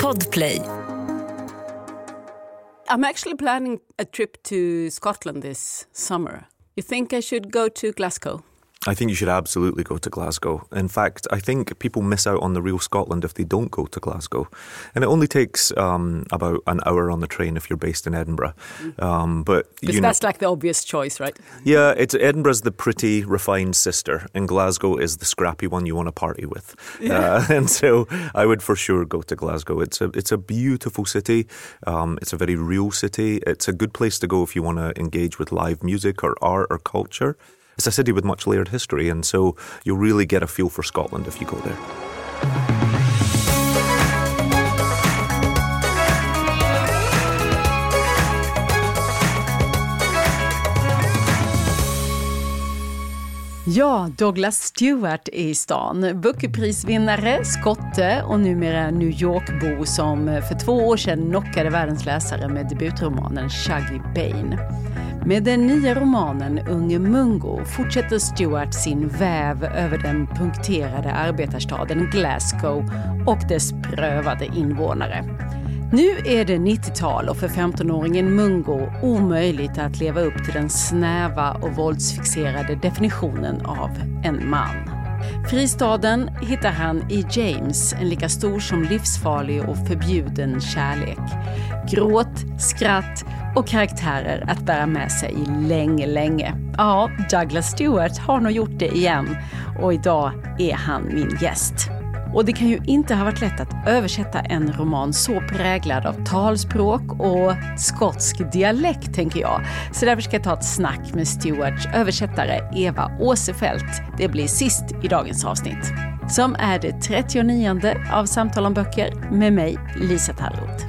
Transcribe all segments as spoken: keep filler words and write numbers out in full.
Podplay. I'm actually planning a trip to Scotland this summer. You think I should go to Glasgow? I think you should absolutely go to Glasgow. In fact, I think people miss out on the real Scotland if they don't go to Glasgow. And it only takes um, about an hour on the train if you're based in Edinburgh. Um, but you that's know, like the obvious choice, right? Yeah, it's, Edinburgh's the pretty, refined sister, and Glasgow is the scrappy one you want to party with. Yeah. Uh, and so I would for sure go to Glasgow. It's a, it's a beautiful city. Um, it's a very real city. It's a good place to go if you want to engage with live music or art or culture. It's a city with much layered history, and so you'll really get a feel for Scotland if you go there. Ja, Douglas Stewart är i stan. Bookerprisvinnare, skotte och numera New York-bo som för två år sedan knockade världens läsare med debutromanen Shuggie Bain. Med den nya romanen Unge Mungo fortsätter Stewart sin väv över den punkterade arbetarstaden Glasgow och dess prövade invånare. Nu är det nittio-tal och för femton-åringen Mungo omöjligt att leva upp till den snäva och våldsfixerade definitionen av en man. Fristaden hittar han i James, en lika stor som livsfarlig och förbjuden kärlek. Gråt, skratt och karaktärer att bära med sig i länge, länge. Ja, Douglas Stewart har nog gjort det igen och idag är han min gäst. Och det kan ju inte ha varit lätt att översätta en roman så präglad av talspråk och skotsk dialekt, tänker jag. Så därför ska jag ta ett snack med Stewarts översättare Eva Åsefeldt. Det blir sist i dagens avsnitt, som är det trettionionde av Samtal om böcker med mig, Lisa Tarrot.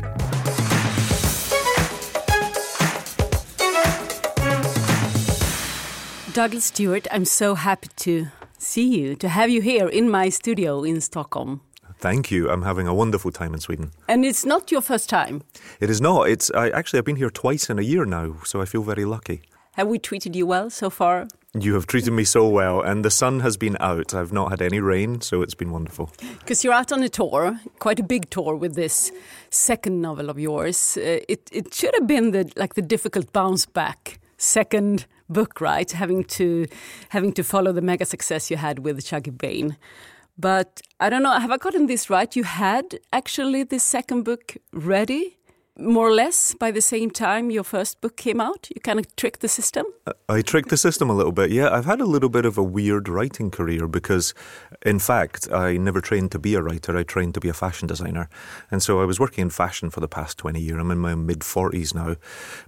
Douglas Stewart, I'm so happy to... see you, to have you here in my studio in Stockholm. Thank you. I'm having a wonderful time in Sweden. And it's not your first time. It is not. It's I actually I've been here twice in a year now, so I feel very lucky. Have we treated you well so far? You have treated me so well, and the sun has been out. I've not had any rain, so it's been wonderful. Because you're out on a tour, quite a big tour with this second novel of yours. Uh, it it should have been the like the difficult bounce back second book, right? Having to having to follow the mega success you had with Shuggie Bain. But I don't know, have I gotten this right? You had actually the second book ready, more or less, by the same time your first book came out? You kind of tricked the system? I tricked the system a little bit, yeah. I've had a little bit of a weird writing career because, in fact, I never trained to be a writer. I trained to be a fashion designer. And so I was working in fashion for the past twenty years. I'm in my mid-forties now.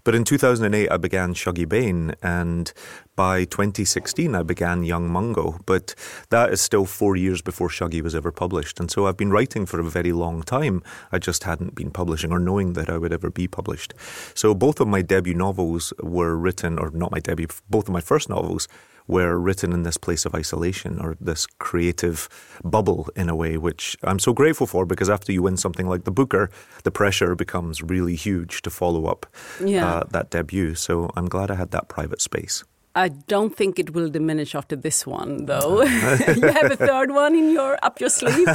But in two thousand eight, I began Shuggie Bain, and by twenty sixteen, I began Young Mungo. But that is still four years before Shuggie was ever published. And so I've been writing for a very long time. I just hadn't been publishing or knowing that I would ever be published. So both of my debut novels were written, or not my debut, both of my first novels were written in this place of isolation or this creative bubble in a way, which I'm so grateful for because after you win something like the Booker, the pressure becomes really huge to follow up yeah. uh, that debut. So I'm glad I had that private space. I don't think it will diminish after this one, though. You have a third one in your up your sleeve.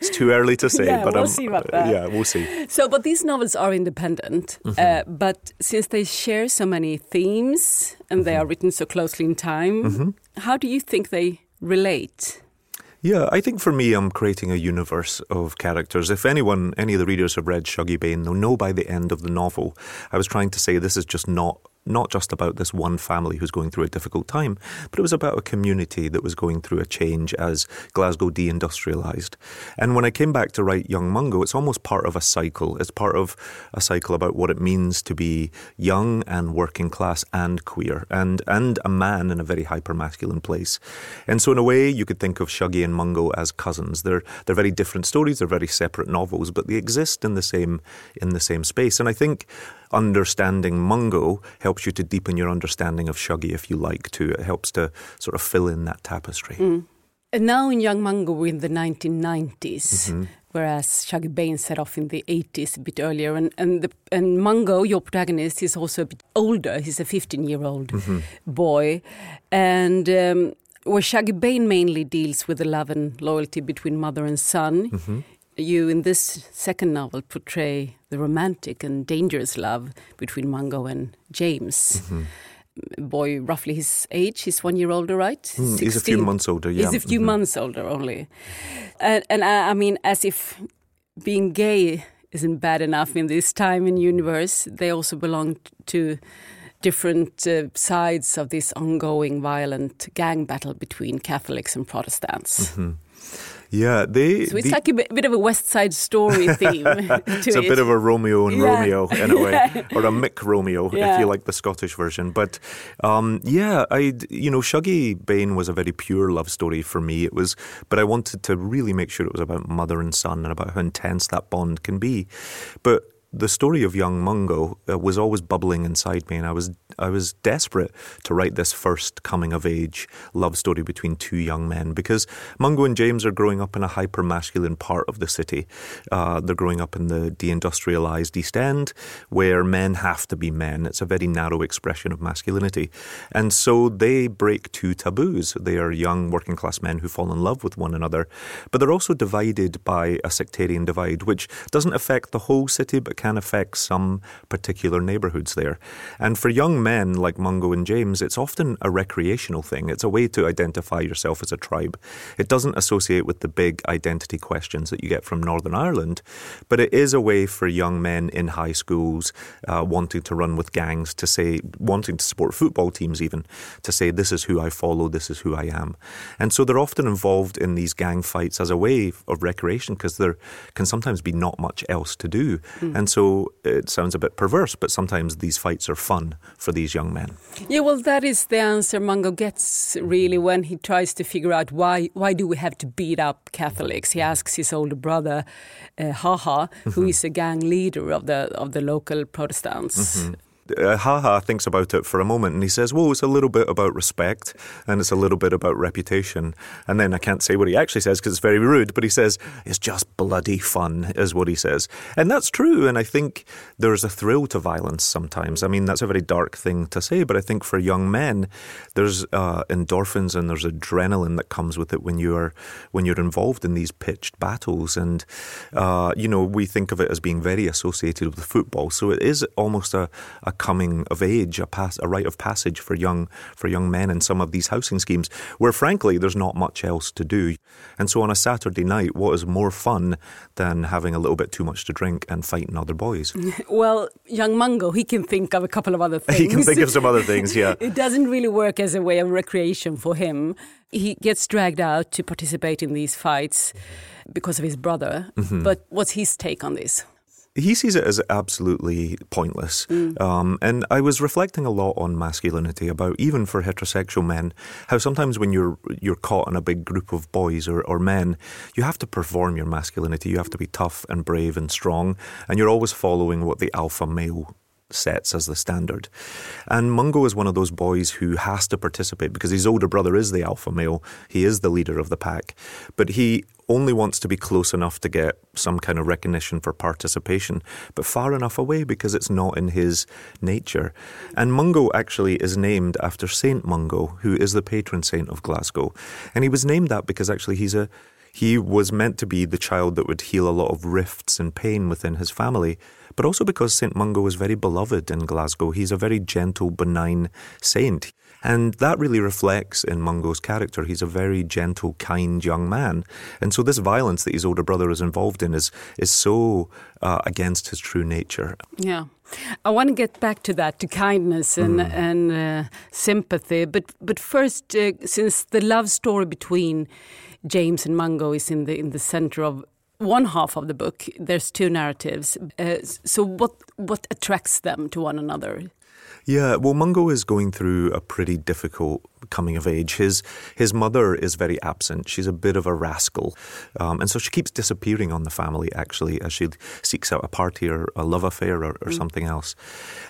It's too early to say, yeah, but we'll um, see about that. Yeah, we'll see. So, but these novels are independent, mm-hmm. uh, but since they share so many themes and mm-hmm. they are written so closely in time, mm-hmm. how do you think they relate? Yeah, I think for me, I'm creating a universe of characters. If anyone, any of the readers have read Shuggie Bain, they'll know by the end of the novel, I was trying to say this is just not. Not just about this one family who's going through a difficult time, but it was about a community that was going through a change as Glasgow deindustrialised. And when I came back to write Young Mungo, it's almost part of a cycle. It's part of a cycle about what it means to be young and working class and queer and, and a man in a very hyper-masculine place. And so in a way, you could think of Shuggie and Mungo as cousins. They're they're very different stories, they're very separate novels, but they exist in the same in the same space. And I think understanding Mungo helps you to deepen your understanding of Shuggie if you like to. It helps to sort of fill in that tapestry. Mm. And now in Young Mungo we're in the nineteen nineties, mm-hmm. whereas Shuggie Bain set off in the eighties a bit earlier. And and, the, and Mungo, your protagonist, is also a bit older. He's a fifteen-year-old mm-hmm. boy. And um, where Shuggie Bain mainly deals with the love and loyalty between mother and son, mm-hmm. you, in this second novel, portray the romantic and dangerous love between Mungo and James. Mm-hmm. A boy roughly his age, he's one year older, right? Mm, he's a few months older, yeah. He's a few mm-hmm. months older only. And, and I, I mean, as if being gay isn't bad enough in this time in universe, they also belong to different uh, sides of this ongoing violent gang battle between Catholics and Protestants. Mm-hmm. Yeah, they. So it's the, like a bit, bit of a West Side Story theme. to it's a it. bit of a Romeo and yeah. Romeo in a way, yeah. or a Mick Romeo yeah. if you like the Scottish version. But um, yeah, I you know Shuggie Bain was a very pure love story for me. It was, but I wanted to really make sure it was about mother and son and about how intense that bond can be. But the story of young Mungo uh, was always bubbling inside me, and I was I was desperate to write this first coming-of-age love story between two young men, because Mungo and James are growing up in a hyper-masculine part of the city. Uh, they're growing up in the deindustrialized East End, where men have to be men. It's a very narrow expression of masculinity. And so they break two taboos. They are young working-class men who fall in love with one another, but they're also divided by a sectarian divide, which doesn't affect the whole city, but can affect some particular neighbourhoods there. And for young men like Mungo and James, it's often a recreational thing. It's a way to identify yourself as a tribe. It doesn't associate with the big identity questions that you get from Northern Ireland, but it is a way for young men in high schools uh, wanting to run with gangs, to say, wanting to support football teams even, to say, this is who I follow, this is who I am. And so they're often involved in these gang fights as a way of recreation, because there can sometimes be not much else to do. Mm. And so So it sounds a bit perverse, but sometimes these fights are fun for these young men. Yeah, well, that is the answer Mungo gets, really, when he tries to figure out why why do we have to beat up Catholics? He asks his older brother, uh, Haha, who mm-hmm. is a gang leader of the of the local Protestants. Mm-hmm. Uh, Haha thinks about it for a moment and he says, well, it's a little bit about respect and it's a little bit about reputation. And then I can't say what he actually says because it's very rude, but he says, it's just bloody fun is what he says. And that's true, and I think there is a thrill to violence sometimes. I mean, that's a very dark thing to say, but I think for young men, there's uh, endorphins and there's adrenaline that comes with it when you're when you're involved in these pitched battles. And, uh, you know, we think of it as being very associated with football, so it is almost a, a coming of age, a, pass, a rite of passage for young for young men in some of these housing schemes where, frankly, there's not much else to do. And so on a Saturday night, what is more fun than having a little bit too much to drink and fighting other boys? Well, young Mungo, he can think of a couple of other things. He can think of some other things, yeah. It doesn't really work as a way of recreation for him. He gets dragged out to participate in these fights because of his brother. Mm-hmm. But what's his take on this? He sees it as absolutely pointless. Mm. Um, and I was reflecting a lot on masculinity, about, even for heterosexual men, how sometimes when you're you're caught in a big group of boys or, or men, you have to perform your masculinity. You have to be tough and brave and strong. And you're always following what the alpha male sets as the standard. And Mungo is one of those boys who has to participate because his older brother is the alpha male. He is the leader of the pack. But he only wants to be close enough to get some kind of recognition for participation, but far enough away because it's not in his nature. And Mungo actually is named after Saint Mungo, who is the patron saint of Glasgow. And he was named that because actually he's a he was meant to be the child that would heal a lot of rifts and pain within his family, but also because Saint Mungo is very beloved in Glasgow. He's a very gentle, benign saint. And that really reflects in Mungo's character. He's a very gentle, kind young man. And so this violence that his older brother is involved in is is so uh, against his true nature. Yeah. I want to get back to that, to kindness and, mm. and uh, sympathy. But but first, uh, since the love story between James and Mungo is in the in the center of one half of the book, there's two narratives. Uh, so what what attracts them to one another? Yeah, well, Mungo is going through a pretty difficult coming of age. His his mother is very absent. She's a bit of a rascal. Um, and so she keeps disappearing on the family, actually, as she seeks out a party or a love affair or, or mm. something else.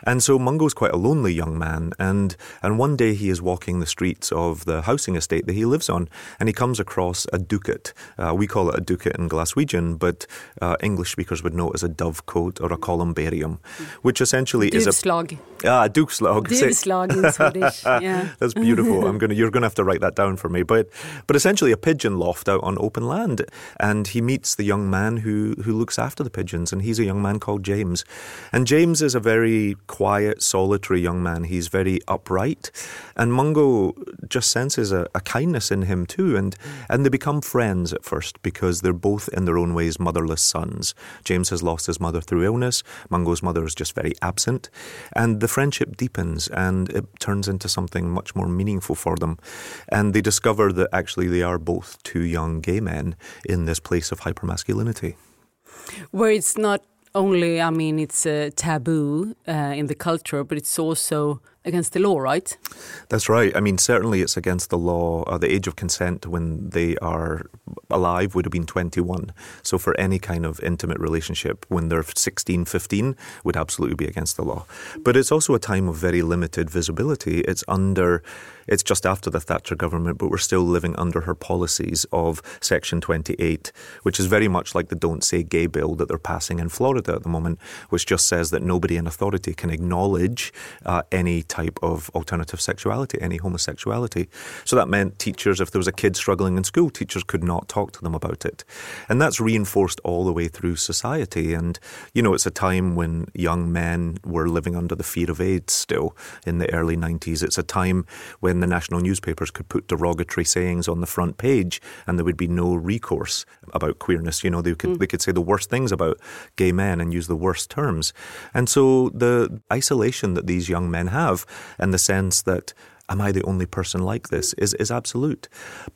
And so Mungo's quite a lonely young man. And, and one day he is walking the streets of the housing estate that he lives on, and he comes across a ducat. Uh, we call it a ducat in Glaswegian, but uh, English speakers would know it as a dovecote or a columbarium, mm. which essentially Duvslag. is a... Duvslag. Ah, duvslag. Duvslag in Swedish, yeah. That's beautiful. I'm going to, you're going to have to write that down for me. But but essentially a pigeon loft out on open land. And he meets the young man who, who looks after the pigeons. And he's a young man called James. And James is a very quiet, solitary young man. He's very upright. And Mungo just senses a, a kindness in him too. And, and they become friends at first because they're both in their own ways motherless sons. James has lost his mother through illness. Mungo's mother is just very absent. And the friendship deepens and it turns into something much more meaningful for them. And they discover that actually they are both two young gay men in this place of hypermasculinity. Where it's not only, I mean, it's a taboo uh, in the culture, but it's also against the law, right? That's right. I mean, certainly it's against the law. Uh, the age of consent when they are alive would have been twenty-one. So for any kind of intimate relationship, when they're sixteen, fifteen, would absolutely be against the law. But it's also a time of very limited visibility. It's under, it's just after the Thatcher government, but we're still living under her policies of Section twenty-eight, which is very much like the Don't Say Gay bill that they're passing in Florida at the moment, which just says that nobody in authority can acknowledge uh, any type of alternative sexuality, any homosexuality. So that meant teachers, if there was a kid struggling in school, teachers could not talk to them about it. And that's reinforced all the way through society. And, you know, it's a time when young men were living under the fear of AIDS still in the early nineties. It's a time when the national newspapers could put derogatory sayings on the front page and there would be no recourse about queerness. You know, they could, mm. they could say the worst things about gay men and use the worst terms. And so the isolation that these young men have and the sense that, am I the only person like this, is, is absolute.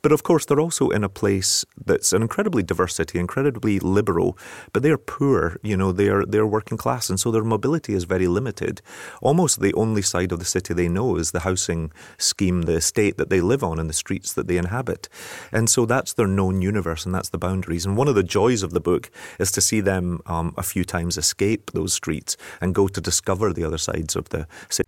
But of course, they're also in a place that's an incredibly diversity, incredibly liberal, but they're poor, you know, they're they're working class, and so their mobility is very limited. Almost the only side of the city they know is the housing scheme, the estate that they live on and the streets that they inhabit. And so that's their known universe and that's the boundaries. And one of the joys of the book is to see them um, a few times escape those streets and go to discover the other sides of the city.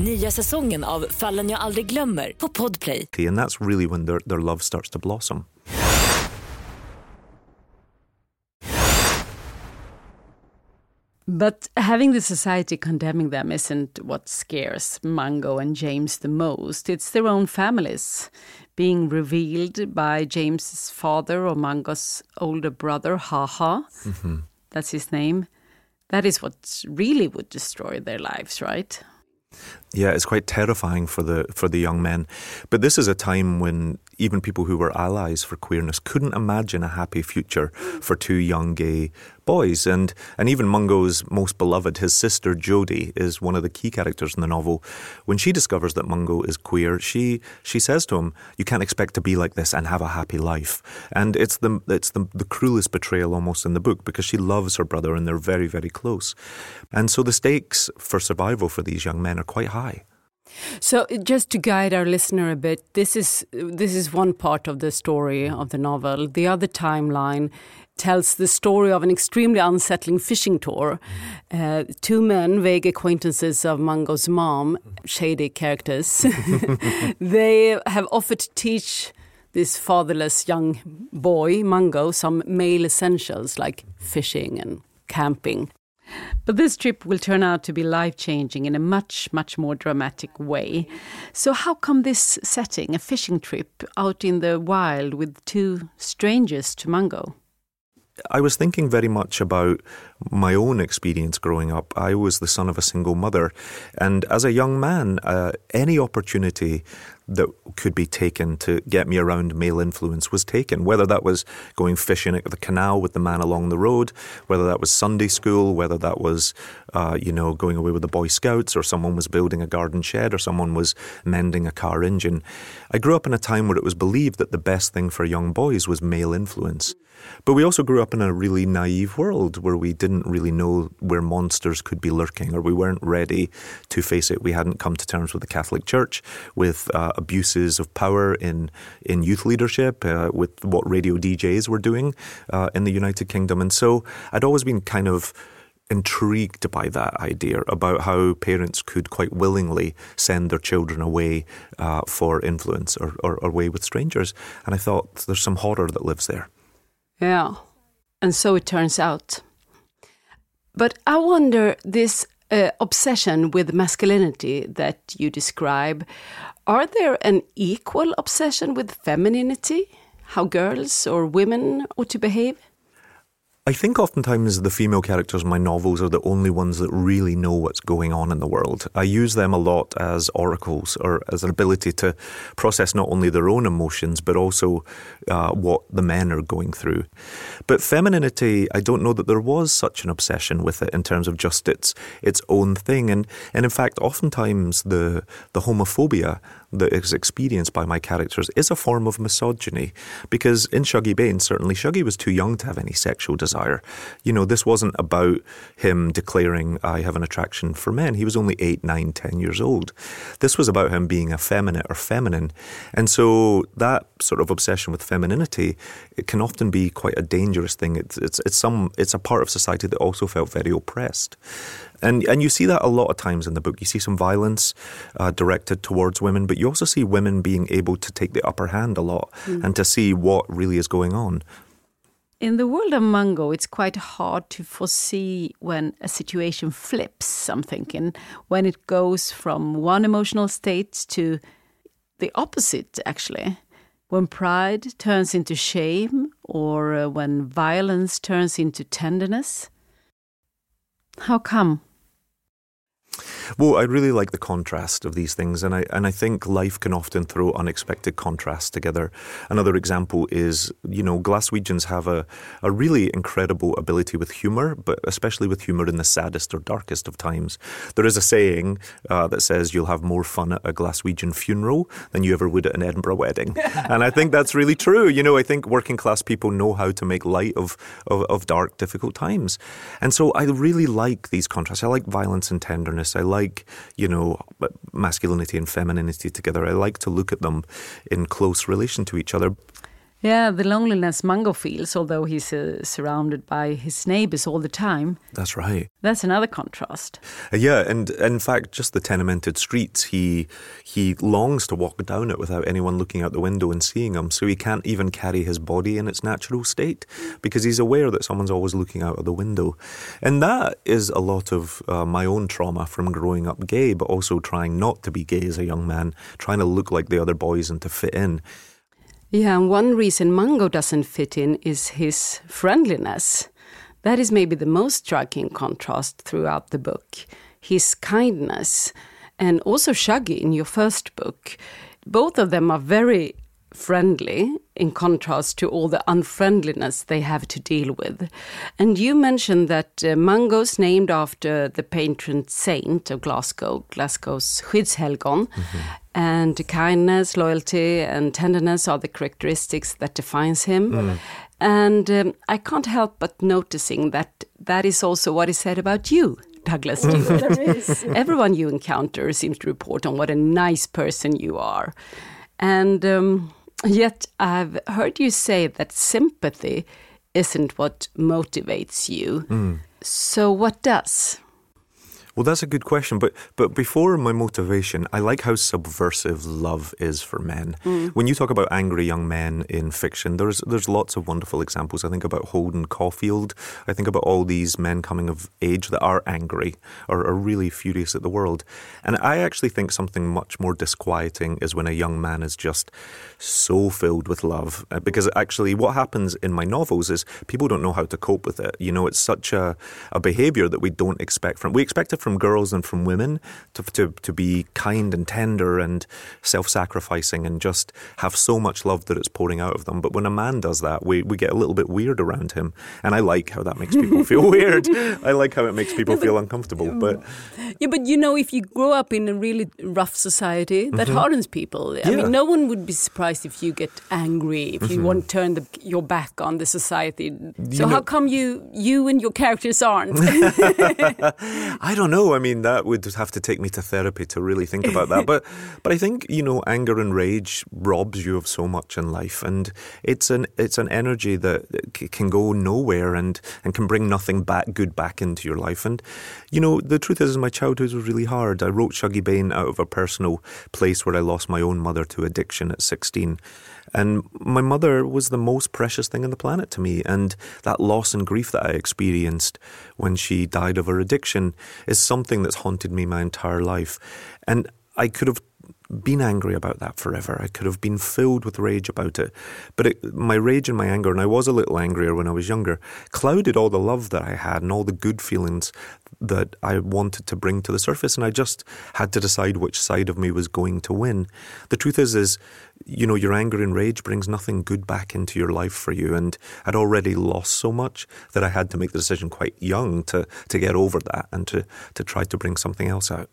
Nya säsongen av Fallen jag aldrig glömmer på Podplay. And that's really when their, their love starts to blossom. But having the society condemning them isn't what scares Mungo and James the most. It's their own families being revealed by James's father or Mungo's older brother, Haha. Mm-hmm. That's his name. That is what really would destroy their lives, right? Yeah, it's quite terrifying for the for the young men. But this is a time when even people who were allies for queerness couldn't imagine a happy future for two young gay boys. And and even Mungo's most beloved, his sister Jodie, is one of the key characters in the novel. When she discovers that Mungo is queer, she she says to him, you can't expect to be like this and have a happy life. And it's the it's the, the cruelest betrayal almost in the book because she loves her brother and they're very, very close. And so the stakes for survival for these young men are quite high. So just to guide our listener a bit, this is this is one part of the story of the novel. The other timeline tells the story of an extremely unsettling fishing tour. Uh, two men, vague acquaintances of Mungo's mom, shady characters, they have offered to teach this fatherless young boy, Mungo, some male essentials like fishing and camping. But this trip will turn out to be life-changing in a much, much more dramatic way. So how come this setting, a fishing trip out in the wild with two strangers to Mungo? I was thinking very much about my own experience growing up. I was the son of a single mother. And as a young man, uh, any opportunity that could be taken to get me around male influence was taken, whether that was going fishing at the canal with the man along the road, whether that was Sunday school, whether that was, uh, you know, going away with the Boy Scouts, or someone was building a garden shed, or someone was mending a car engine. I grew up in a time where it was believed that the best thing for young boys was male influence. But we also grew up in a really naive world where we didn't didn't really know where monsters could be lurking, or we weren't ready to face it. We hadn't come to terms with the Catholic Church, with uh, abuses of power in, in youth leadership, uh, with what radio D Js were doing uh, in the United Kingdom. And so I'd always been kind of intrigued by that idea about how parents could quite willingly send their children away uh, for influence or, or, or away with strangers. And I thought, there's some horror that lives there. Yeah, and so it turns out. But I wonder, this uh, obsession with masculinity that you describe, are there an equal obsession with femininity? How girls or women ought to behave? I think oftentimes the female characters in my novels are the only ones that really know what's going on in the world. I use them a lot as oracles, or as an ability to process not only their own emotions, but also uh, what the men are going through. But femininity, I don't know that there was such an obsession with it in terms of just its its own thing. And, and in fact, oftentimes the the homophobia that is experienced by my characters is a form of misogyny, because in Shuggie Bain, certainly Shuggie was too young to have any sexual desire. You know, this wasn't about him declaring, I have an attraction for men. He was only eight, nine, ten years old. This was about him being effeminate or feminine. And so that sort of obsession with femininity, it can often be quite a dangerous thing. It's, it's, it's, some, it's a part of society that also felt very oppressed. And and you see that a lot of times in the book. You see some violence uh, directed towards women, but you also see women being able to take the upper hand a lot mm. and to see what really is going on. In the world of Mungo, it's quite hard to foresee when a situation flips, I'm thinking, when it goes from one emotional state to the opposite, actually. When pride turns into shame, or uh, when violence turns into tenderness. How come? Well, I really like the contrast of these things, and I and I think life can often throw unexpected contrasts together. Another example is, you know, Glaswegians have a, a really incredible ability with humour, but especially with humour in the saddest or darkest of times. There is a saying uh, that says you'll have more fun at a Glaswegian funeral than you ever would at an Edinburgh wedding. And I think that's really true. You know, I think working class people know how to make light of, of, of dark, difficult times. And so I really like these contrasts. I like violence and tenderness. I like like, you know, masculinity and femininity together. I like to look at them in close relation to each other. Yeah, the loneliness Mungo feels, although he's uh, surrounded by his neighbours all the time. That's right. That's another contrast. Uh, yeah, and, and in fact, just the tenemented streets, he he longs to walk down it without anyone looking out the window and seeing him, so he can't even carry his body in its natural state because he's aware that someone's always looking out of the window. And that is a lot of uh, my own trauma from growing up gay, but also trying not to be gay as a young man, trying to look like the other boys and to fit in. Yeah, and one reason Mungo doesn't fit in is his friendliness. That is maybe the most striking contrast throughout the book. His kindness, and also Shuggie in your first book. Both of them are very friendly in contrast to all the unfriendliness they have to deal with. And you mentioned that uh, Mungo's named after the patron saint of Glasgow, Glasgow's skyddshelgon. Mm-hmm. And kindness, loyalty, and tenderness are the characteristics that defines him. Mm. And um, I can't help but noticing that that is also what is said about you, Douglas Stewart. There is. Everyone you encounter seems to report on what a nice person you are. And um, yet I've heard you say that sympathy isn't what motivates you. Mm. So what does? Well, that's a good question. But but before my motivation, I like how subversive love is for men. Mm. When you talk about angry young men in fiction, there's there's lots of wonderful examples. I think about Holden Caulfield. I think about all these men coming of age that are angry or are really furious at the world. And I actually think something much more disquieting is when a young man is just so filled with love. Because actually what happens in my novels is people don't know how to cope with it. You know, it's such a, a behaviour that we don't expect from. We expect it from girls and from women to, to, to be kind and tender and self-sacrificing and just have so much love that it's pouring out of them. But when a man does that, we, we get a little bit weird around him. And I like how that makes people feel weird. I like how it makes people yeah, but, feel uncomfortable. But yeah, but you know, if you grow up in a really rough society, that mm-hmm. hardens people. I yeah. mean, no one would be surprised if you get angry, if mm-hmm. you won't turn the, your back on the society. So you know, how come you you and your characters aren't? I don't know. I mean, that would have to take me to therapy to really think about that. But but I think, you know, anger and rage robs you of so much in life, and it's an it's an energy that c- can go nowhere and and can bring nothing back good back into your life. And you know, the truth is, my childhood was really hard. I wrote Shuggie Bain out of a personal place where I lost my own mother to addiction at sixteen. And my mother was the most precious thing on the planet to me. And that loss and grief that I experienced when she died of her addiction is something that's haunted me my entire life. And I could have been angry about that forever. I could have been filled with rage about it. But it, my rage and my anger, and I was a little angrier when I was younger, clouded all the love that I had and all the good feelings that I wanted to bring to the surface. And I just had to decide which side of me was going to win. The truth is, is, you know, your anger and rage brings nothing good back into your life for you. And I'd already lost so much that I had to make the decision quite young to, to get over that and to, to try to bring something else out.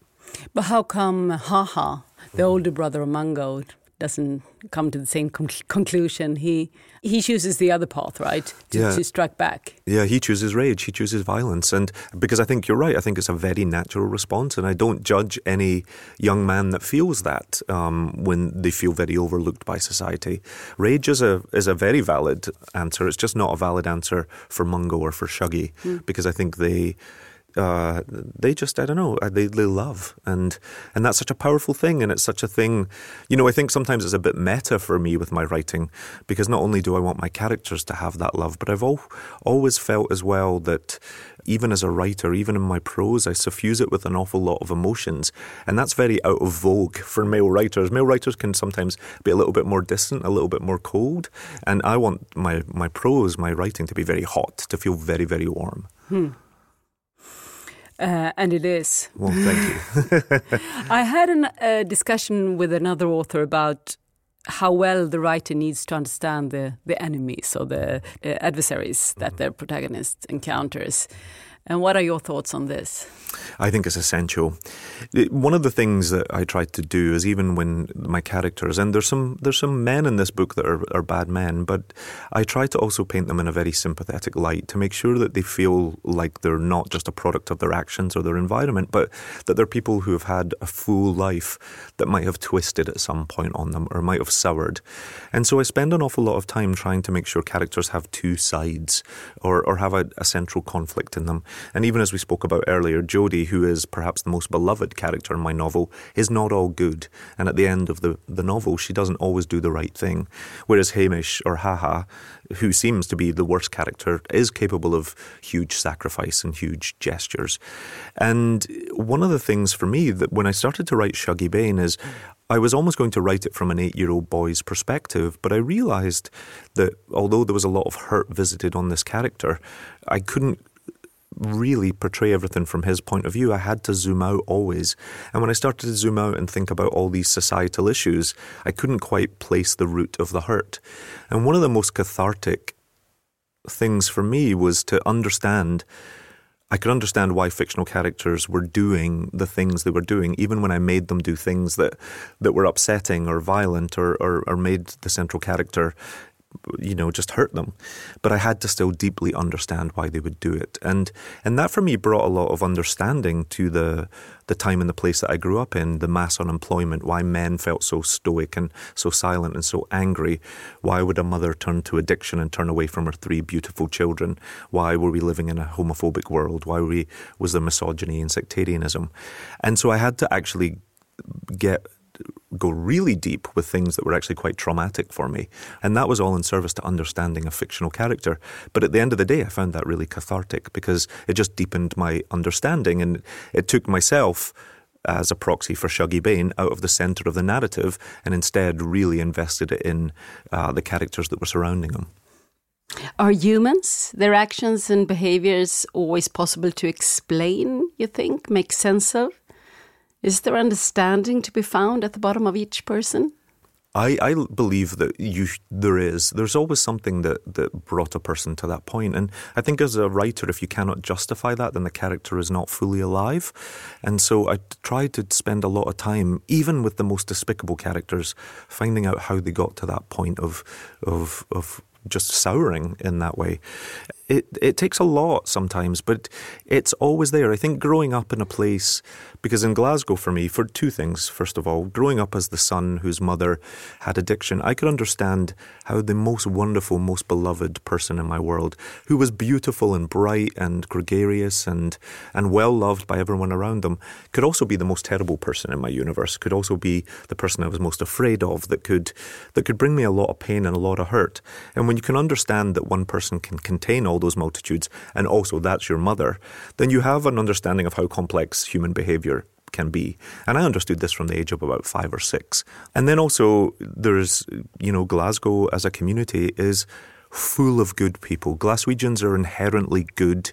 But how come Haha, the older brother of Mungo, doesn't come to the same com- conclusion? He he chooses the other path, right? To, yeah. to strike back. Yeah, he chooses rage, he chooses violence. And because I think you're right, I think it's a very natural response. And I don't judge any young man that feels that um, when they feel very overlooked by society. Rage is a is a very valid answer. It's just not a valid answer for Mungo or for Shuggie mm. because I think they... Uh, they just, I don't know, they, they love. And and that's such a powerful thing. And it's such a thing, you know, I think sometimes it's a bit meta for me with my writing, because not only do I want my characters to have that love, but I've al- always felt as well that even as a writer, even in my prose, I suffuse it with an awful lot of emotions. And that's very out of vogue for male writers. Male writers can sometimes be a little bit more distant, a little bit more cold. And I want my, my prose, my writing to be very hot, to feel very, very warm. Hmm. Uh, and it is. Well, thank you. I had a uh, discussion with another author about how well the writer needs to understand the, the enemies or the uh, adversaries that mm-hmm. their protagonist encounters. And what are your thoughts on this? I think it's essential. One of the things that I tried to do is, even when my characters, and there's some there's some men in this book that are, are bad men, but I try to also paint them in a very sympathetic light to make sure that they feel like they're not just a product of their actions or their environment, but that they're people who have had a full life that might have twisted at some point on them or might have soured. And so I spend an awful lot of time trying to make sure characters have two sides or, or have a, a central conflict in them. And even as we spoke about earlier, Jodie, who is perhaps the most beloved character in my novel, is not all good. And at the end of the, the novel, she doesn't always do the right thing. Whereas Hamish, or Haha, who seems to be the worst character, is capable of huge sacrifice and huge gestures. And one of the things for me that when I started to write Shuggie Bain is I was almost going to write it from an eight-year-old boy's perspective, but I realised that although there was a lot of hurt visited on this character, I couldn't really portray everything from his point of view. I had to zoom out always. And when I started to zoom out and think about all these societal issues, I couldn't quite place the root of the hurt. And one of the most cathartic things for me was to understand, I could understand why fictional characters were doing the things they were doing, even when I made them do things that, that were upsetting or violent or, or, or made the central character, you know, just hurt them. But I had to still deeply understand why they would do it. And and that for me brought a lot of understanding to the the time and the place that I grew up in, the mass unemployment, why men felt so stoic and so silent and so angry. Why would a mother turn to addiction and turn away from her three beautiful children? Why were we living in a homophobic world? Why were we, was there misogyny and sectarianism? And so I had to actually get... go really deep with things that were actually quite traumatic for me. And that was all in service to understanding a fictional character. But at the end of the day, I found that really cathartic because it just deepened my understanding, and it took myself as a proxy for Shuggie Bain out of the centre of the narrative and instead really invested it in uh, the characters that were surrounding him. Are humans, their actions and behaviors, always possible to explain, you think, make sense of? Is there understanding to be found at the bottom of each person? I, I believe that you there is. There's always something that, that brought a person to that point. And I think as a writer, if you cannot justify that, then the character is not fully alive. And so I try to spend a lot of time, even with the most despicable characters, finding out how they got to that point of of of just souring in that way. It it takes a lot sometimes, but it's always there. I think growing up in a place, because in Glasgow for me, for two things, first of all, growing up as the son whose mother had addiction, I could understand how the most wonderful, most beloved person in my world, who was beautiful and bright and gregarious and, and well-loved by everyone around them, could also be the most terrible person in my universe, could also be the person I was most afraid of, that could, that could bring me a lot of pain and a lot of hurt. And when you can understand that one person can contain all those multitudes, and also that's your mother, then you have an understanding of how complex human behavior can be. And I understood this from the age of about five or six. And then also there's, you know, Glasgow as a community is full of good people. Glaswegians are inherently good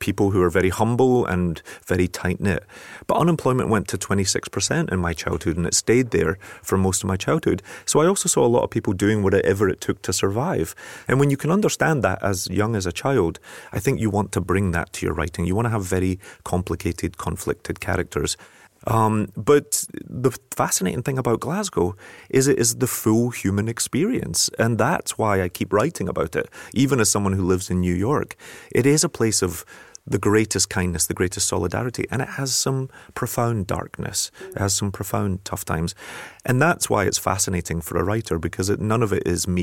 people who are very humble and very tight-knit. But unemployment went to twenty-six percent in my childhood, and it stayed there for most of my childhood. So I also saw a lot of people doing whatever it took to survive. And when you can understand that as young as a child, I think you want to bring that to your writing. You want to have very complicated, conflicted characters. Um, but the fascinating thing about Glasgow is it is the full human experience. And that's why I keep writing about it, even as someone who lives in New York. It is a place of the greatest kindness, the greatest solidarity. And it has some profound darkness. It has some profound tough times. And that's why it's fascinating for a writer, because it, none of it is me.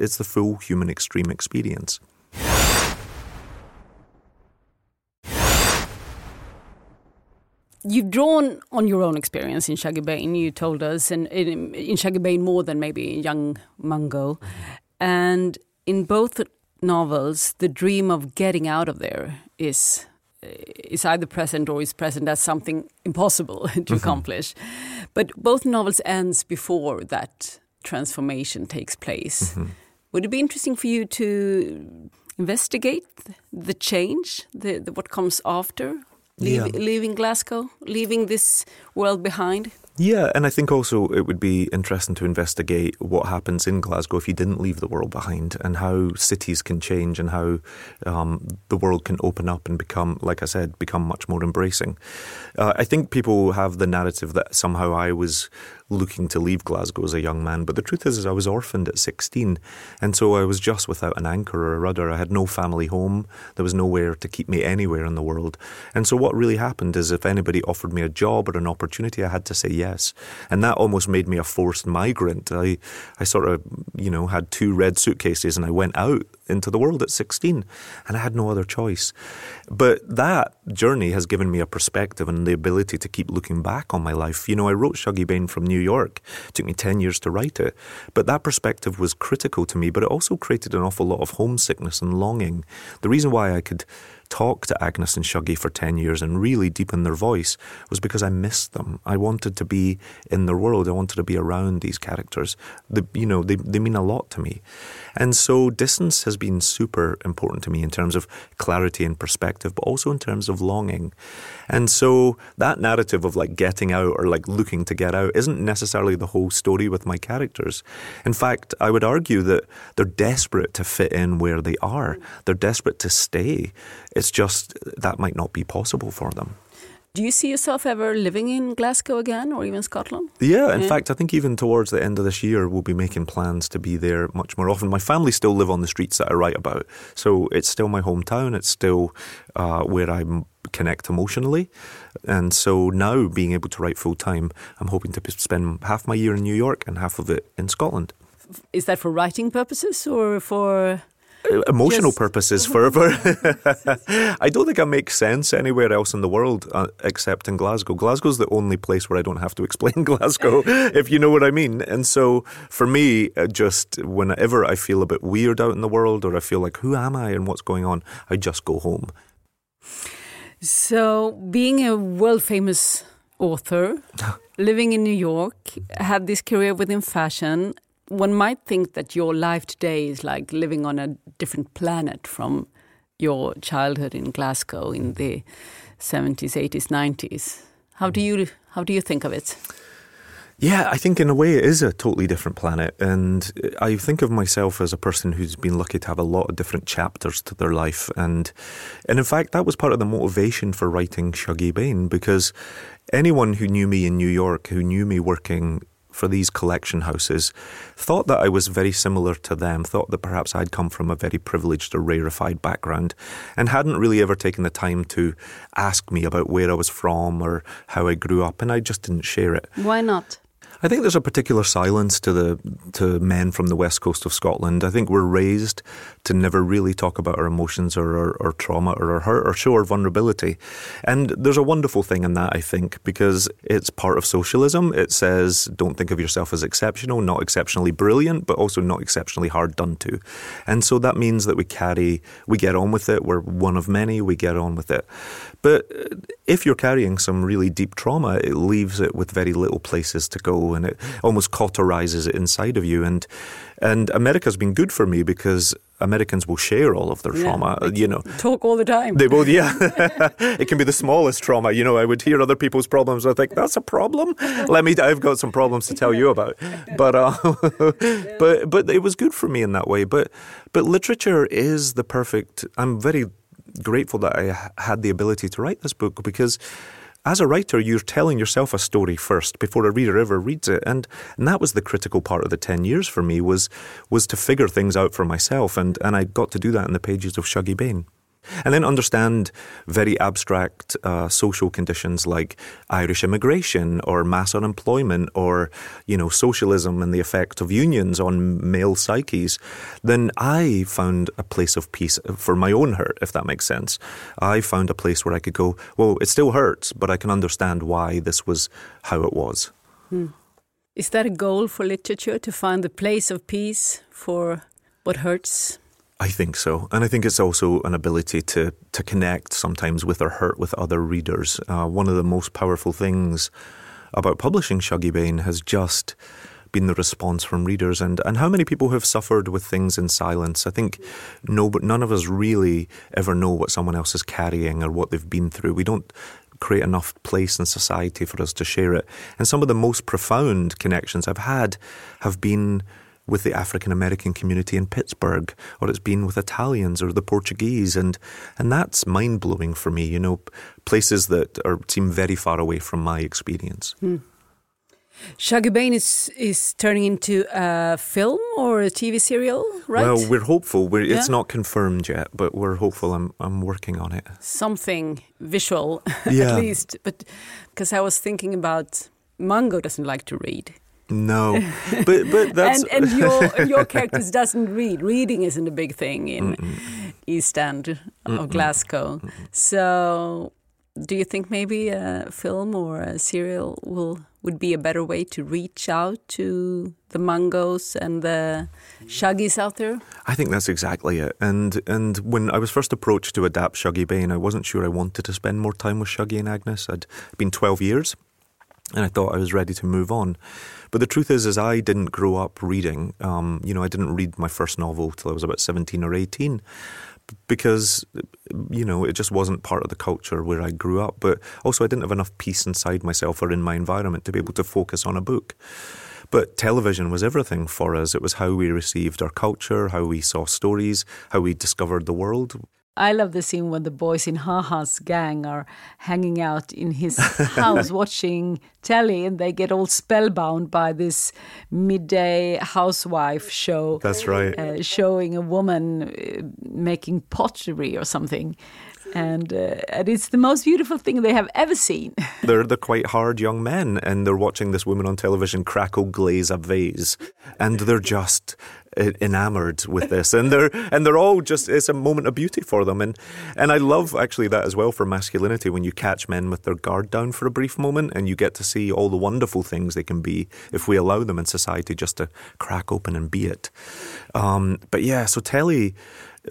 It's the full human extreme experience. You've drawn on your own experience in Shuggie Bain, you told us, and in, in Shuggie Bain more than maybe in Young Mungo. And in both novels, the dream of getting out of there is is either present or is present as something impossible to mm-hmm. accomplish. But both novels ends before that transformation takes place. Mm-hmm. Would it be interesting for you to investigate the change, the, the what comes after leave, yeah. leaving Glasgow, leaving this world behind? Yeah, and I think also it would be interesting to investigate what happens in Glasgow if you didn't leave the world behind, and how cities can change and how um, the world can open up and become, like I said, become much more embracing. Uh, I think people have the narrative that somehow I was looking to leave Glasgow as a young man, but the truth is, is I was orphaned at sixteen, and so I was just without an anchor or a rudder. I had no family home. There was nowhere to keep me anywhere in the world. And so what really happened is if anybody offered me a job or an opportunity, I had to say yes. Yes. And that almost made me a forced migrant. I, I sort of, you know, had two red suitcases and I went out into the world at sixteen, and I had no other choice. But that journey has given me a perspective and the ability to keep looking back on my life. You know, I wrote Shuggie Bain from New York. It took me ten years to write it. But that perspective was critical to me, but it also created an awful lot of homesickness and longing. The reason why I could talk to Agnes and Shuggie for ten years and really deepen their voice was because I missed them. I wanted to be in their world. I wanted to be around these characters. The, you know, they, they mean a lot to me. And so distance has been super important to me in terms of clarity and perspective, but also in terms of longing. And so that narrative of like getting out or like looking to get out isn't necessarily the whole story with my characters. In fact, I would argue that they're desperate to fit in where they are. They're desperate to stay. It's just that might not be possible for them. Do you see yourself ever living in Glasgow again or even Scotland? Yeah, in yeah. fact, I think even towards the end of this year, we'll be making plans to be there much more often. My family still live on the streets that I write about. So it's still my hometown. It's still uh, where I connect emotionally. And so now being able to write full time, I'm hoping to spend half my year in New York and half of it in Scotland. Is that for writing purposes or for... emotional yes. purposes forever. I don't think I make sense anywhere else in the world uh, except in Glasgow. Glasgow's the only place where I don't have to explain Glasgow, if you know what I mean. And so for me, just whenever I feel a bit weird out in the world, or I feel like, who am I and what's going on, I just go home. So being a world-famous author, living in New York, had this career within fashion, one might think that your life today is like living on a different planet from your childhood in Glasgow in the seventies, eighties, nineties. How do you how do you think of it? Yeah, I think in a way it is a totally different planet. And I think of myself as a person who's been lucky to have a lot of different chapters to their life. And, and in fact, that was part of the motivation for writing Shuggie Bain, because anyone who knew me in New York, who knew me working for these collection houses, thought that I was very similar to them, thought that perhaps I'd come from a very privileged or rarefied background and hadn't really ever taken the time to ask me about where I was from or how I grew up, and I just didn't share it. Why not? I think there's a particular silence to the to men from the west coast of Scotland. I think we're raised to never really talk about our emotions or our, our trauma or our hurt or show our vulnerability. And there's a wonderful thing in that, I think, because it's part of socialism. It says, don't think of yourself as exceptional, not exceptionally brilliant, but also not exceptionally hard done to. And so that means that we carry, we get on with it. We're one of many, we get on with it. But if you're carrying some really deep trauma, it leaves it with very little places to go. And it almost cauterizes it inside of you. And and America's been good for me because Americans will share all of their yeah, trauma, you know. Talk all the time. They will, yeah. It can be the smallest trauma. You know, I would hear other people's problems. I think, that's a problem? Let me, I've got some problems to tell you about. But uh, but but it was good for me in that way. But But literature is the perfect, I'm very grateful that I had the ability to write this book, because as a writer, you're telling yourself a story first before a reader ever reads it. And, and that was the critical part of the ten years for me, was was to figure things out for myself. And, and I got to do that in the pages of Shuggie Bain. And then understand very abstract uh, social conditions like Irish immigration or mass unemployment or, you know, socialism and the effect of unions on male psyches. Then I found a place of peace for my own hurt, if that makes sense. I found a place where I could go, well, it still hurts, but I can understand why this was how it was. Hmm. Is that a goal for literature, to find the place of peace for what hurts? I think so. And I think it's also an ability to to connect sometimes with our hurt with other readers. Uh, one of the most powerful things about publishing Shuggie Bain has just been the response from readers and, and how many people have suffered with things in silence. I think no, but none of us really ever know what someone else is carrying or what they've been through. We don't create enough place in society for us to share it. And some of the most profound connections I've had have been with the African-American community in Pittsburgh, or it's been with Italians or the Portuguese. And and that's mind-blowing for me, you know, places that are, seem very far away from my experience. Hmm. Shuggie Bain is, is turning into a film or a T V serial, right? Well, we're hopeful. We're, yeah. It's not confirmed yet, but we're hopeful. I'm I'm working on it. Something visual, yeah. At least. But because I was thinking about Mungo doesn't like to read. No, but but that's and, and your your characters doesn't read. Reading isn't a big thing in Mm-mm. East End of Mm-mm. Glasgow. Mm-mm. So, do you think maybe a film or a serial will would be a better way to reach out to the Mungos and the Shuggies out there? I think that's exactly it. And and when I was first approached to adapt Shuggie Bain, I wasn't sure I wanted to spend more time with Shuggie and Agnes. I'd been twelve years. And I thought I was ready to move on. But the truth is, is I didn't grow up reading. Um, you know, I didn't read my first novel till I was about seventeen or eighteen because, you know, it just wasn't part of the culture where I grew up. But also I didn't have enough peace inside myself or in my environment to be able to focus on a book. But television was everything for us. It was how we received our culture, how we saw stories, how we discovered the world. I love the scene when the boys in Ha-Ha's gang are hanging out in his house watching telly, and they get all spellbound by this midday housewife show. That's right. Uh, showing a woman uh, making pottery or something. And, uh, and it's the most beautiful thing they have ever seen. they're, they're quite hard young men, and they're watching this woman on television crackle glaze a vase. And they're just enamored with this, and they're and they're all just, it's a moment of beauty for them, and and I love actually that as well for masculinity, when you catch men with their guard down for a brief moment and you get to see all the wonderful things they can be if we allow them in society just to crack open and be it. Um, but yeah, so telly,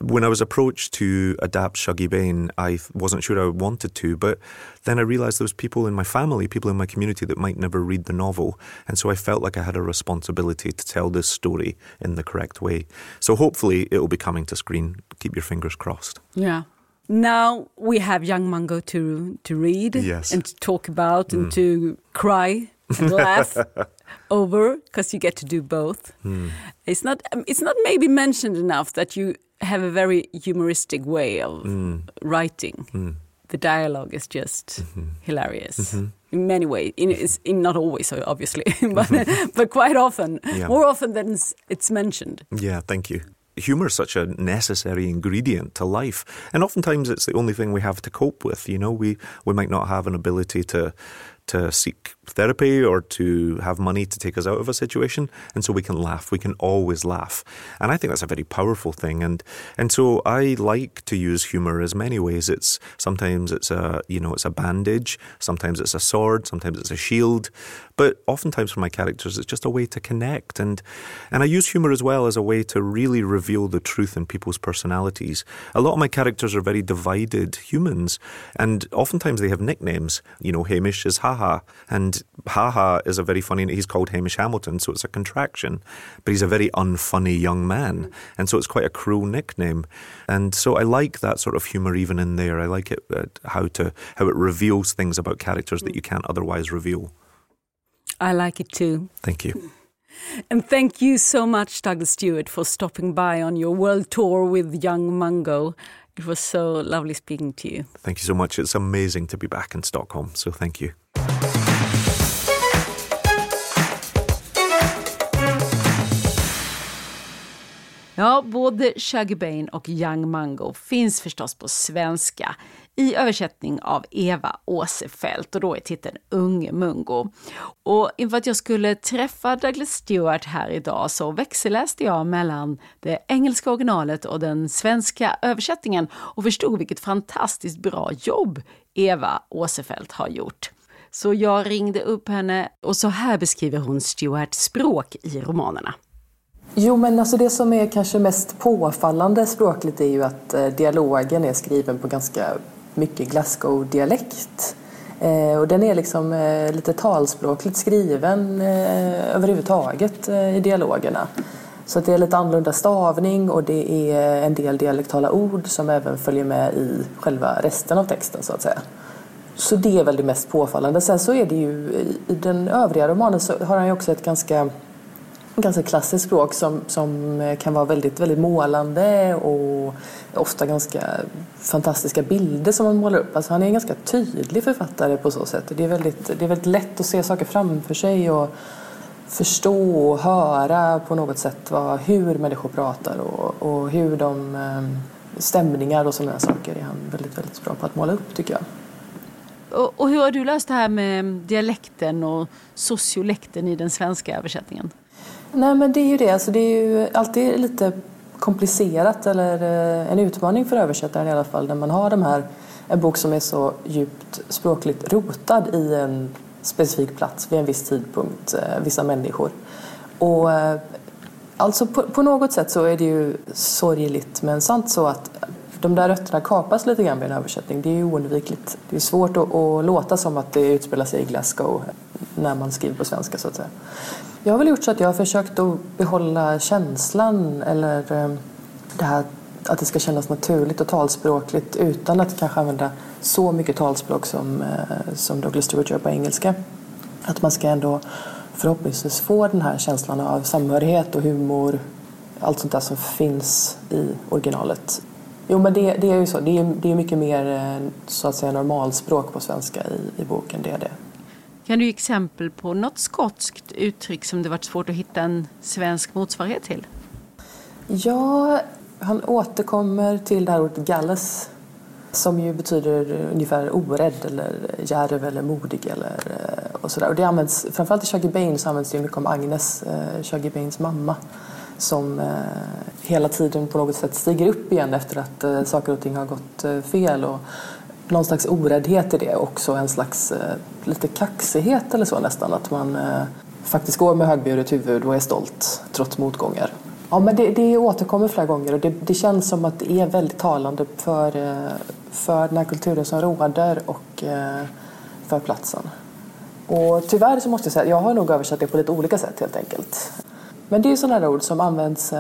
when I was approached to adapt Shuggie Bain, I wasn't sure I wanted to, but then I realised there was people in my family, people in my community that might never read the novel, and so I felt like I had a responsibility to tell this story in the correct way. So hopefully it will be coming to screen. Keep your fingers crossed. Yeah. Now we have Young Mungo to to read, yes, and to talk about, mm, and to cry and laugh over, because you get to do both. Mm. It's not it's not maybe mentioned enough that you have a very humoristic way of mm. writing. Mm. The dialogue is just mm-hmm. hilarious mm-hmm. in many ways. In, it's in not always, obviously, but but quite often, yeah, more often than it's, it's mentioned. Yeah, thank you. Humor is such a necessary ingredient to life, and oftentimes it's the only thing we have to cope with. You know, we we might not have an ability to to seek therapy or to have money to take us out of a situation, and so we can laugh. We can always laugh, and I think that's a very powerful thing. And and so I like to use humor as many ways. It's sometimes it's a you know it's a bandage, sometimes it's a sword, sometimes it's a shield, but oftentimes for my characters it's just a way to connect. And and I use humor as well as a way to really reveal the truth in people's personalities. A lot of my characters are very divided humans, and oftentimes they have nicknames. You know, Hamish is Ha. And Haha is a very funny, he's called Hamish Hamilton, so it's a contraction, but he's a very unfunny young man, and so it's quite a cruel nickname. And so I like that sort of humour even in there. I like it, uh, how to how it reveals things about characters that you can't otherwise reveal. I like it too. Thank you. And thank you so much, Douglas Stewart, for stopping by on your world tour with Young Mungo. It was so lovely speaking to you. Thank you so much. It's amazing to be back in Stockholm, so thank you. Ja, både Shuggie Bain och Young Mungo finns förstås på svenska i översättning av Eva Åsefeldt, och då är titeln Ung Mungo. Och inför att jag skulle träffa Douglas Stewart här idag så växelläste jag mellan det engelska originalet och den svenska översättningen och förstod vilket fantastiskt bra jobb Eva Åsefeldt har gjort. Så jag ringde upp henne, och så här beskriver hon Stewarts språk i romanerna. Jo, men alltså det som är kanske mest påfallande språkligt är ju att eh, dialogen är skriven på ganska mycket Glasgow-dialekt. Eh, och den är liksom eh, lite talspråkligt skriven eh, överhuvudtaget eh, i dialogerna. Så att det är lite annorlunda stavning, och det är en del dialektala ord som även följer med i själva resten av texten, så att säga. Så det är väl det mest påfallande. Sen så är det ju, i den övriga romanen så har han ju också ett ganska, ganska klassiskt språk som, som kan vara väldigt, väldigt målande, och ofta ganska fantastiska bilder som han målar upp. Alltså han är en ganska tydlig författare på så sätt. Det är väldigt, det är väldigt lätt att se saker framför sig och förstå och höra på något sätt vad, hur människor pratar och, och hur de stämningar och sådana saker är han väldigt, väldigt bra på att måla upp, tycker jag. Och, och hur har du löst det här med dialekten och sociolekten i den svenska översättningen? Nej, men det är ju det. Alltså, det är ju alltid lite komplicerat, eller en utmaning för översättaren i alla fall, när man har de här, en bok som är så djupt språkligt rotad i en specifik plats vid en viss tidpunkt, vissa människor. Och alltså på, på något sätt så är det ju sorgligt men sant så att de där rötterna kapas lite grann vid en översättning. Det är ju oundvikligt. Det är svårt att, att låta som att det utspelar sig i Glasgow när man skriver på svenska, så att säga. Jag har väl gjort så att jag har försökt att behålla känslan, eller det här att det ska kännas naturligt och talspråkligt utan att kanske använda så mycket talspråk som, som Douglas Stewart gör på engelska. Att man ska ändå förhoppningsvis få den här känslan av samhörighet och humor, allt sånt där som finns i originalet. Jo, men det, det är ju så. Det är, det är mycket mer så att säga normalspråk på svenska i, i boken, det är det. Kan du ge exempel på något skotskt uttryck som det varit svårt att hitta en svensk motsvarighet till? Ja, han återkommer till det här ordet galles, som ju betyder ungefär orädd eller djärv eller modig eller, och sådär. Och det används, framförallt i Shuggie Bain så används det mycket om Agnes, Shuggie Bains mamma. som eh, hela tiden på något sätt stiger upp igen efter att eh, saker och ting har gått eh, fel, och någon slags oräddhet i det också, en slags eh, lite kaxighet eller så nästan, att man eh, faktiskt går med högburet huvud och är stolt trots motgångar. Ja, men det, det återkommer flera gånger, och det, det känns som att det är väldigt talande för, för den här kulturen som råder och för platsen. Och tyvärr så måste jag säga att jag har nog översatt det på lite olika sätt helt enkelt. Men det är ju sådana här ord som används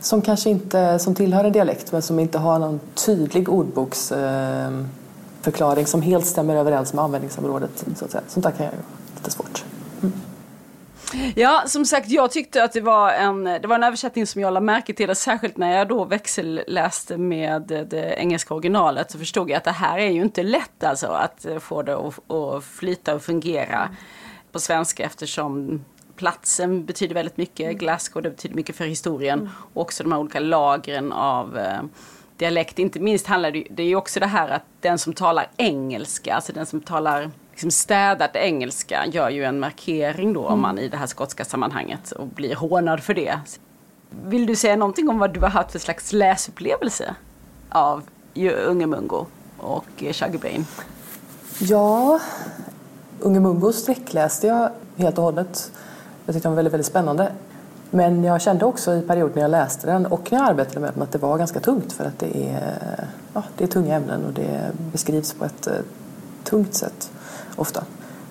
som kanske inte, som tillhör en dialekt, men som inte har någon tydlig ordboksförklaring som helt stämmer överens med användningsområdet, så att säga. Sånt där kan jag ju lite svårt. Mm. Ja, som sagt, jag tyckte att det var en, det var en översättning som jag lade märke till, särskilt när jag då växelläste med det engelska originalet, så förstod jag att det här är ju inte lätt alltså, att få det att, att flyta och fungera mm. på svenska, eftersom platsen betyder väldigt mycket, Glasgow det betyder mycket för historien mm. och också de här olika lagren av dialekt. Inte minst handlar det, det är ju också det här att den som talar engelska, alltså den som talar liksom städat engelska, gör ju en markering då om man i det här skotska sammanhanget och blir hånad för det. Vill du säga någonting om vad du har haft för slags läsupplevelse av Unge Mungo och Shuggie Bain? Ja, Unge Mungo sträckläste jag helt och hållet. Jag tyckte den var väldigt, väldigt spännande. Men jag kände också i perioden när jag läste den och när jag arbetade med den att det var ganska tungt, för att det är, ja, det är tunga ämnen och det beskrivs på ett tungt sätt ofta.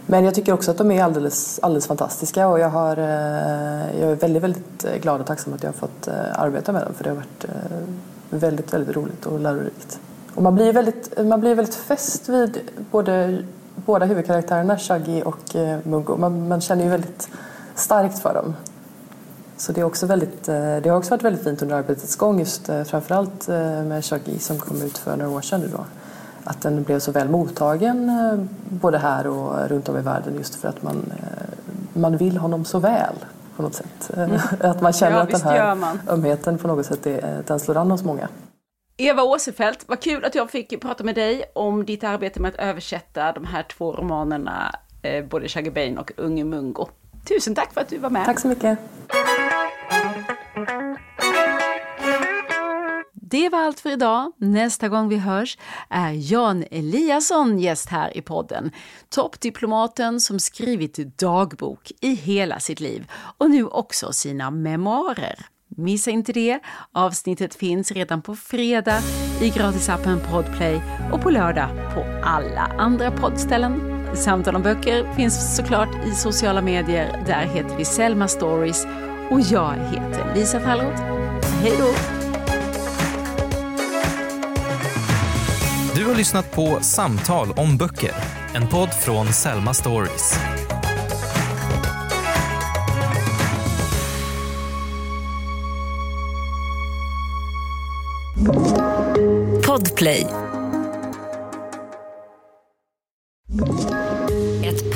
Men jag tycker också att de är alldeles, alldeles fantastiska, och jag, har, jag är väldigt, väldigt glad och tacksam att jag har fått arbeta med dem, för det har varit väldigt, väldigt roligt och lärorikt. Och man blir väldigt, man blir väldigt fäst vid både, båda huvudkaraktärerna, Shuggie och Mungo. Man, man känner ju väldigt starkt för dem. Så det, är också väldigt, det har också varit väldigt fint under arbetets gång, just framförallt med Shuggie som kom ut för några år sedan då. Att den blev så väl mottagen både här och runt om i världen, just för att man, man vill honom så väl på något sätt. Mm. Att man känner ja, att den här ömheten på något sätt är, den slår an hos många. Eva Åsefeldt, vad kul att jag fick prata med dig om ditt arbete med att översätta de här två romanerna, både Shuggie Bain och Unge Mungo. Tusen tack för att du var med. Tack så mycket. Det var allt för idag. Nästa gång vi hörs är Jan Eliasson gäst här i podden. Toppdiplomaten som skrivit dagbok i hela sitt liv och nu också sina memoarer. Missa inte det. Avsnittet finns redan på fredag i gratisappen Podplay och på lördag på alla andra poddställen. Samtal om böcker finns såklart i sociala medier. Där heter vi Selma Stories och jag heter Lisa Fallroth. Hej då! Du har lyssnat på Samtal om böcker, en podd från Selma Stories. Podplay. Ett